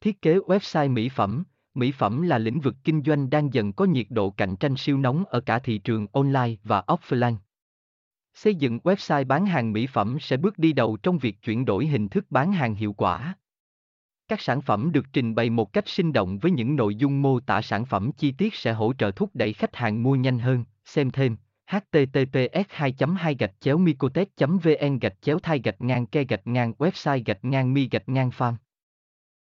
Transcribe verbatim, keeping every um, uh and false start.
Thiết kế website mỹ phẩm. Mỹ phẩm là lĩnh vực kinh doanh đang dần có nhiệt độ cạnh tranh siêu nóng ở cả thị trường online và offline. Xây dựng website bán hàng mỹ phẩm sẽ bước đi đầu trong việc chuyển đổi hình thức bán hàng hiệu quả. Các sản phẩm được trình bày một cách sinh động với những nội dung mô tả sản phẩm chi tiết sẽ hỗ trợ thúc đẩy khách hàng mua nhanh hơn. Xem thêm h t t p s hai chấm hai gạch chéo mikotech chấm v n gạch chéo thai gạch ngang ke gạch ngang website gạch ngang mi gạch ngang farm.